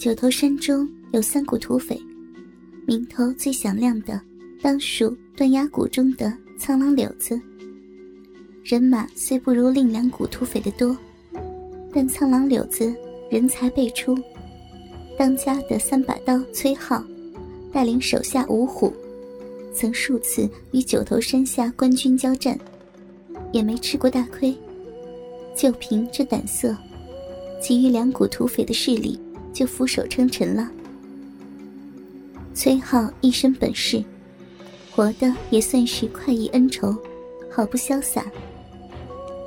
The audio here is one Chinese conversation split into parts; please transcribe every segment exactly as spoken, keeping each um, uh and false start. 九头山中有三股土匪，名头最响亮的当属断崖谷中的苍狼柳子。人马虽不如另两股土匪的多，但苍狼柳子人才辈出，当家的三把刀崔浩带领手下五虎，曾数次与九头山下官军交战，也没吃过大亏。就凭这胆色，其余两股土匪的势力就俯首称臣了。崔浩一身本事，活的也算是快意恩仇，好不潇洒。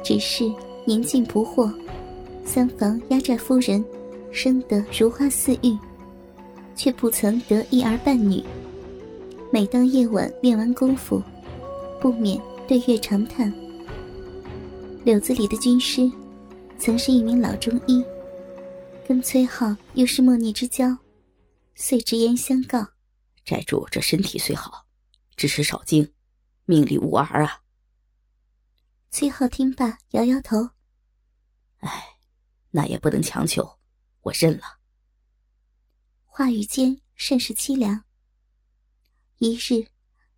只是年近不惑，三房压寨夫人生得如花似玉，却不曾得一儿半女。每当夜晚练完功夫，不免对月长叹。柳子里的军师曾是一名老中医，跟崔浩又是莫逆之交，遂直言相告：寨主这身体虽好，只是少经，命里无儿啊。崔浩听罢摇摇头：哎，那也不能强求，我认了。话语间甚是凄凉。一日，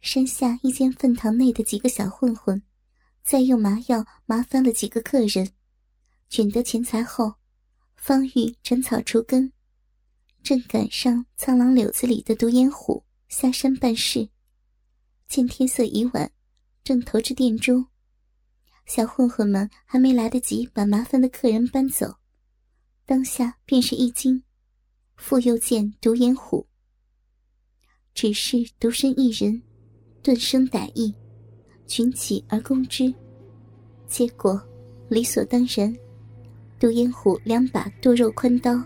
山下一间饭堂内的几个小混混再用麻药麻翻了几个客人，卷得钱财后，方欲斩草除根，正赶上苍狼柳子里的独眼虎下山办事。见天色已晚，正投至殿中，小混混们还没来得及把麻烦的客人搬走，当下便是一惊，复又见独眼虎。只是独身一人，顿生歹意，群起而攻之，结果理所当然，独眼虎两把剁肉宽刀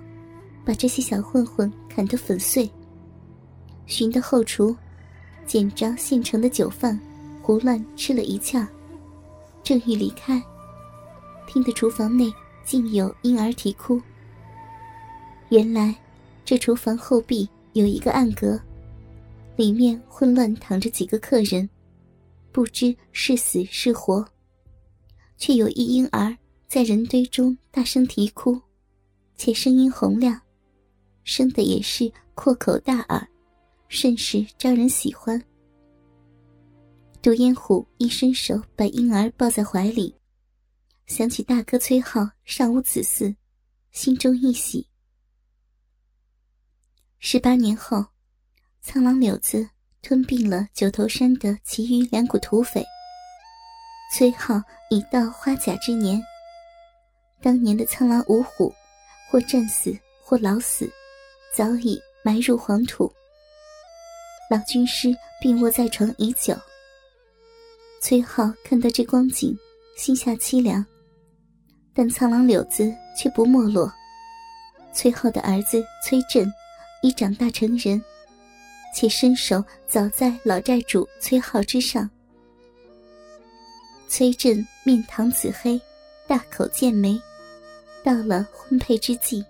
把这些小混混砍得粉碎。寻得后厨，捡着现成的酒饭胡乱吃了一窍，正欲离开，听得厨房内竟有婴儿啼哭。原来这厨房后壁有一个暗格，里面混乱躺着几个客人，不知是死是活，却有一婴儿在人堆中大声啼哭，且声音洪亮，生的也是阔口大耳，甚是招人喜欢。独眼虎一伸手把婴儿抱在怀里，想起大哥崔浩尚无子嗣，心中一喜。十八年后，苍狼柳子吞并了九头山的其余两股土匪。崔浩已到花甲之年，当年的苍狼五虎或战死或老死，早已埋入黄土。老军师病卧在床已久，崔浩看到这光景，心下凄凉，但苍狼柳子却不没落。崔浩的儿子崔振已长大成人，且身手早在老寨主崔浩之上。崔振面堂紫黑，大口剑眉，到了婚配之际，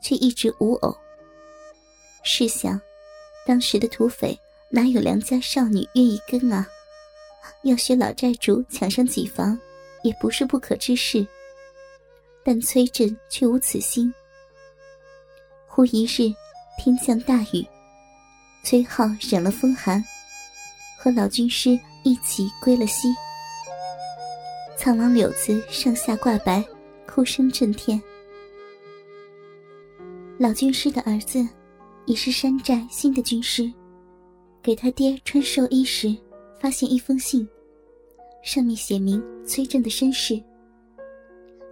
却一直无偶。试想，当时的土匪哪有良家少女愿意跟啊？要学老寨主抢上几房，也不是不可之事。但崔振却无此心。忽一日，天降大雨，崔浩忍了风寒，和老军师一起归了西。苍狼柳子上下挂白，哭声震天。老军师的儿子已是山寨新的军师，给他爹穿寿衣时发现一封信，上面写明崔振的身世。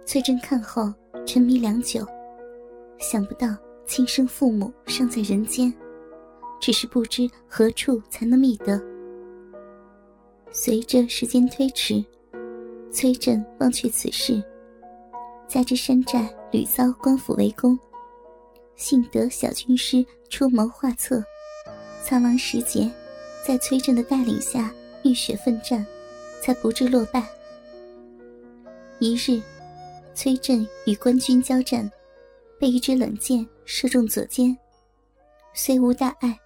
崔振看后沉迷良久，想不到亲生父母尚在人间，只是不知何处才能觅得。随着时间推迟，崔振忘却此事，加之山寨屡遭官府围攻，幸得小军师出谋划策，苍狼时节在崔振的带领下浴血奋战，才不致落败。一日，崔振与官军交战，被一支冷箭射中左肩，虽无大碍，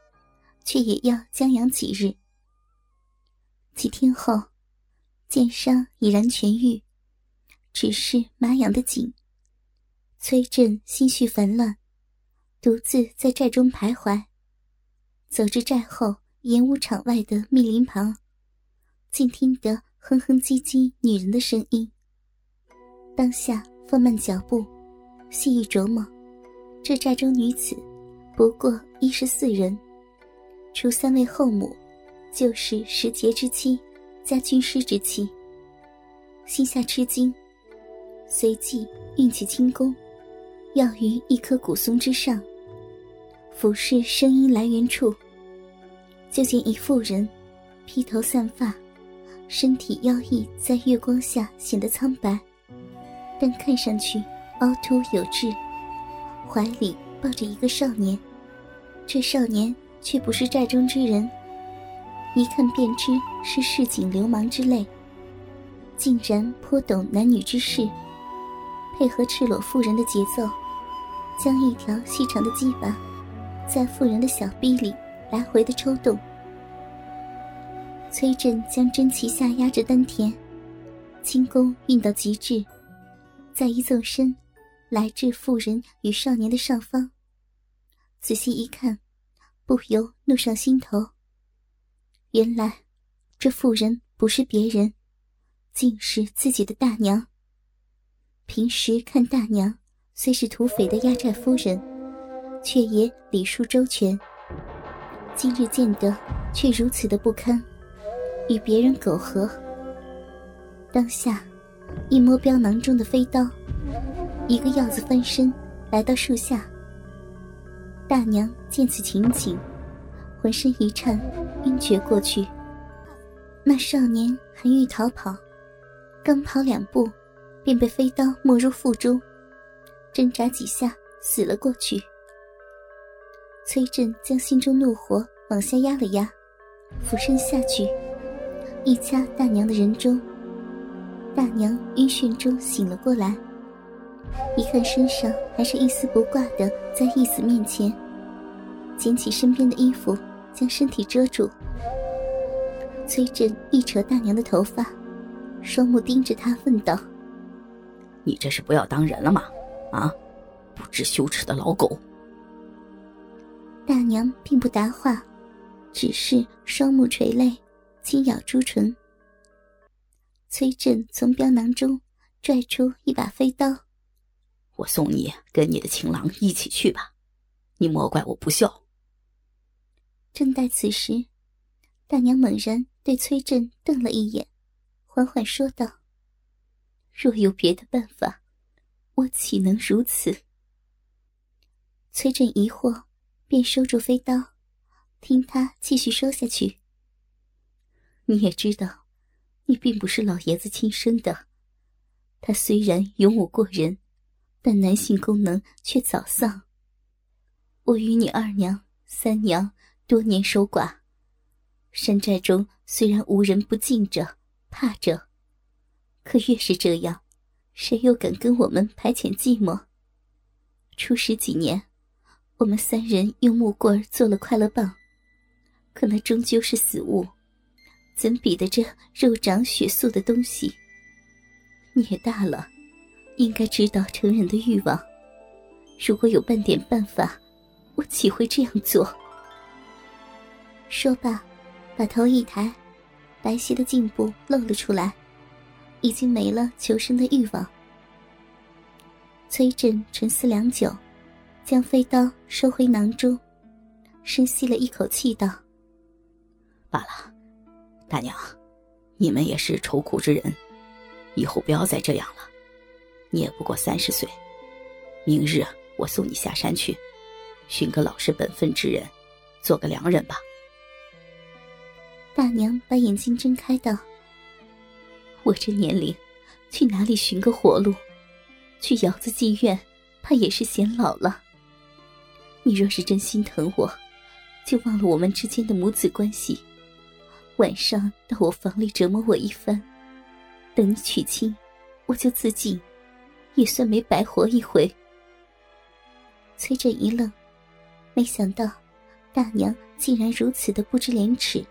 却也要将养几日。几天后，箭伤已然痊愈，只是麻痒得紧。崔振心绪烦乱，独自在寨中徘徊，走至寨后演武场外的密林旁，竟听得哼哼唧唧女人的声音。当下放慢脚步，细一琢磨，这寨中女子不过一十四人，除三位后母，就是十节之妻加军师之妻。心下吃惊，随即运起轻功，要于一棵古松之上俯视声音来源处，就见一妇人披头散发，身体妖异，在月光下显得苍白，但看上去凹凸有致，怀里抱着一个少年。这少年却不是寨中之人，一看便知是市井流氓之类，竟然颇懂男女之事，配合赤裸妇人的节奏，将一条细长的鸡巴在妇人的小臂里来回的抽动。崔振将真气下压着丹田，轻功运到极致，再一纵身来至妇人与少年的上方，仔细一看，不由怒上心头。原来这妇人不是别人，竟是自己的大娘。平时看大娘虽是土匪的压寨夫人，却也礼数周全，今日见得却如此的不堪，与别人苟合。当下一摸镖囊中的飞刀，一个鹞子翻身来到树下。大娘见此情景，浑身一颤，晕厥过去。那少年还欲逃跑，刚跑两步便被飞刀没入腹中，挣扎几下死了过去。崔振将心中怒火往下压了压，俯身下去，一掐大娘的人中，大娘晕眩中醒了过来，一看身上还是一丝不挂的在义子面前，捡起身边的衣服将身体遮住。崔振一扯大娘的头发，双目盯着她问道：你这是不要当人了吗？啊，不知羞耻的老狗！大娘并不答话，只是双目垂泪，轻咬朱唇。崔振从镖囊中拽出一把飞刀：我送你跟你的情郎一起去吧，你莫怪我不孝。正待此时，大娘猛然对崔振瞪了一眼，缓缓说道：若有别的办法，我岂能如此？崔振疑惑，便收住飞刀，听他继续说下去。你也知道，你并不是老爷子亲生的，他虽然勇武过人，但男性功能却早丧。我与你二娘、三娘多年守寡，山寨中虽然无人不敬着、怕着，可越是这样，谁又敢跟我们排遣寂寞？初十几年，我们三人用木棍做了快乐棒，可那终究是死物，怎比得这肉长血素的东西？你也大了，应该知道成人的欲望。如果有半点办法，我岂会这样做？说罢，把头一抬，白皙的颈部露了出来，已经没了求生的欲望。崔振沉思良久，将飞刀收回囊中，深吸了一口气道：罢了，大娘，你们也是愁苦之人，以后不要再这样了。你也不过三十岁，明日我送你下山去，寻个老实本分之人，做个良人吧。大娘把眼睛睁开道：我这年龄，去哪里寻个活路？去窑子妓院，怕也是显老了。你若是真心疼我，就忘了我们之间的母子关系，晚上到我房里折磨我一番，等你娶亲，我就自尽，也算没白活一回。崔振一愣，没想到大娘竟然如此的不知廉耻，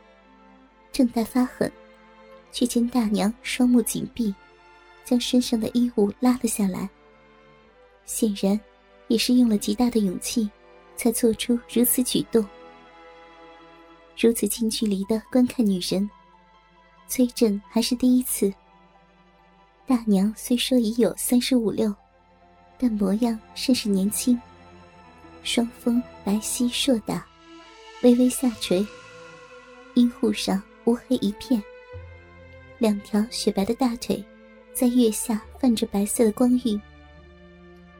正在发狠，却见大娘双目紧闭，将身上的衣物拉了下来，显然也是用了极大的勇气才做出如此举动。如此近距离的观看女人，崔振还是第一次。大娘虽说已有三十五六，但模样甚是年轻，双峰白皙硕大，微微下垂，阴户上乌黑一片，两条雪白的大腿在月下泛着白色的光晕，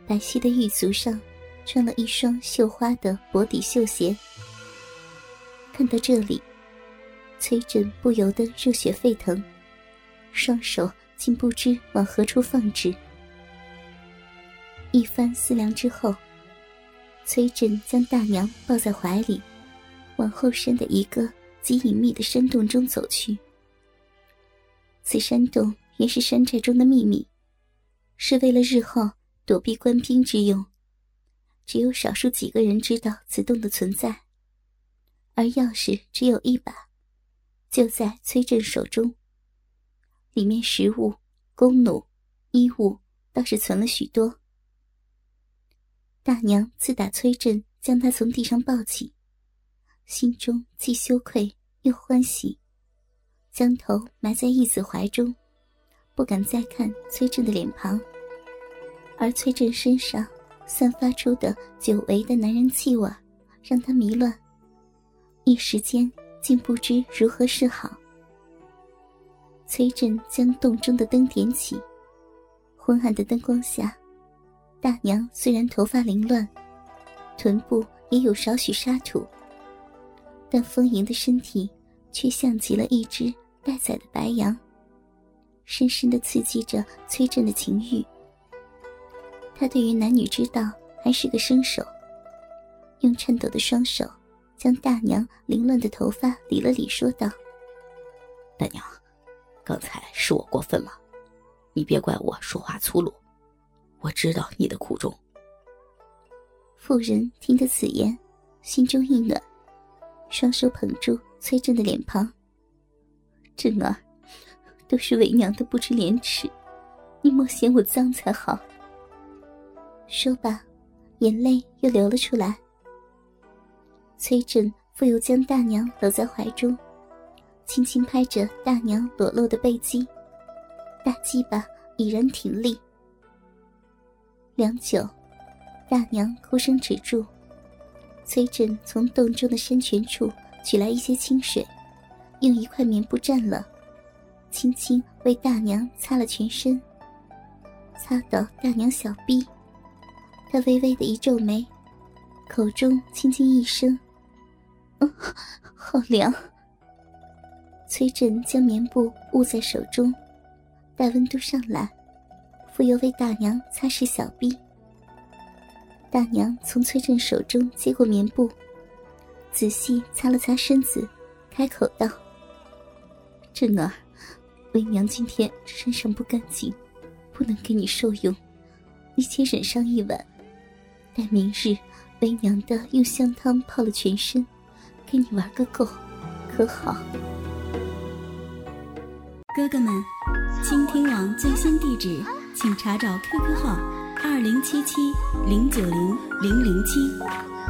白皙的玉足上穿了一双绣花的薄底绣鞋。看到这里，崔振不由得热血沸腾，双手竟不知往何处放置。一番思量之后，崔振将大娘抱在怀里，往后山的一个极隐秘的山洞中走去。此山洞原是山寨中的秘密，是为了日后躲避官兵之用，只有少数几个人知道此洞的存在，而钥匙只有一把，就在崔振手中。里面食物、弓弩、衣物倒是存了许多。大娘自打崔振将她从地上抱起，心中既羞愧又欢喜，将头埋在义子怀中，不敢再看崔振的脸庞。而崔振身上散发出的久违的男人气味让她迷乱，一时间竟不知如何是好。崔振将洞中的灯点起，昏暗的灯光下，大娘虽然头发凌乱，臀部也有少许沙土，但丰盈的身体却像极了一只待宰的白羊，深深地刺激着崔振的情欲。他对于男女之道还是个生手，用颤抖的双手将大娘凌乱的头发理了理，说道：“大娘，刚才是我过分了，你别怪我说话粗鲁，我知道你的苦衷。”妇人听得此言，心中一暖，双手捧住崔振的脸庞：“振儿，都是为娘的不知廉耻，你莫嫌我脏才好。”说罢，眼泪又流了出来。崔振复又将大娘搂在怀中，轻轻拍着大娘裸露的背肌，大鸡巴已然挺立。良久，大娘哭声止住，崔振从洞中的山泉处取来一些清水，用一块棉布蘸了，轻轻为大娘擦了全身，擦到大娘小臂，她微微的一皱眉，口中轻轻一声：“嗯，好凉。”崔振将棉布捂在手中，待温度上来，复又为大娘擦拭小臂。大娘从崔振手中接过棉布，仔细擦了擦身子，开口道：“振儿，为娘今天身上不干净，不能给你受用，你且忍上一晚，待明日为娘的用香汤泡了全身，给你玩个够，可好？”哥哥们，倾听网最新地址请查找 Q Q 号二零七七零九零零零七，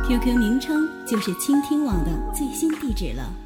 Q Q 名称就是倾听网的最新地址了。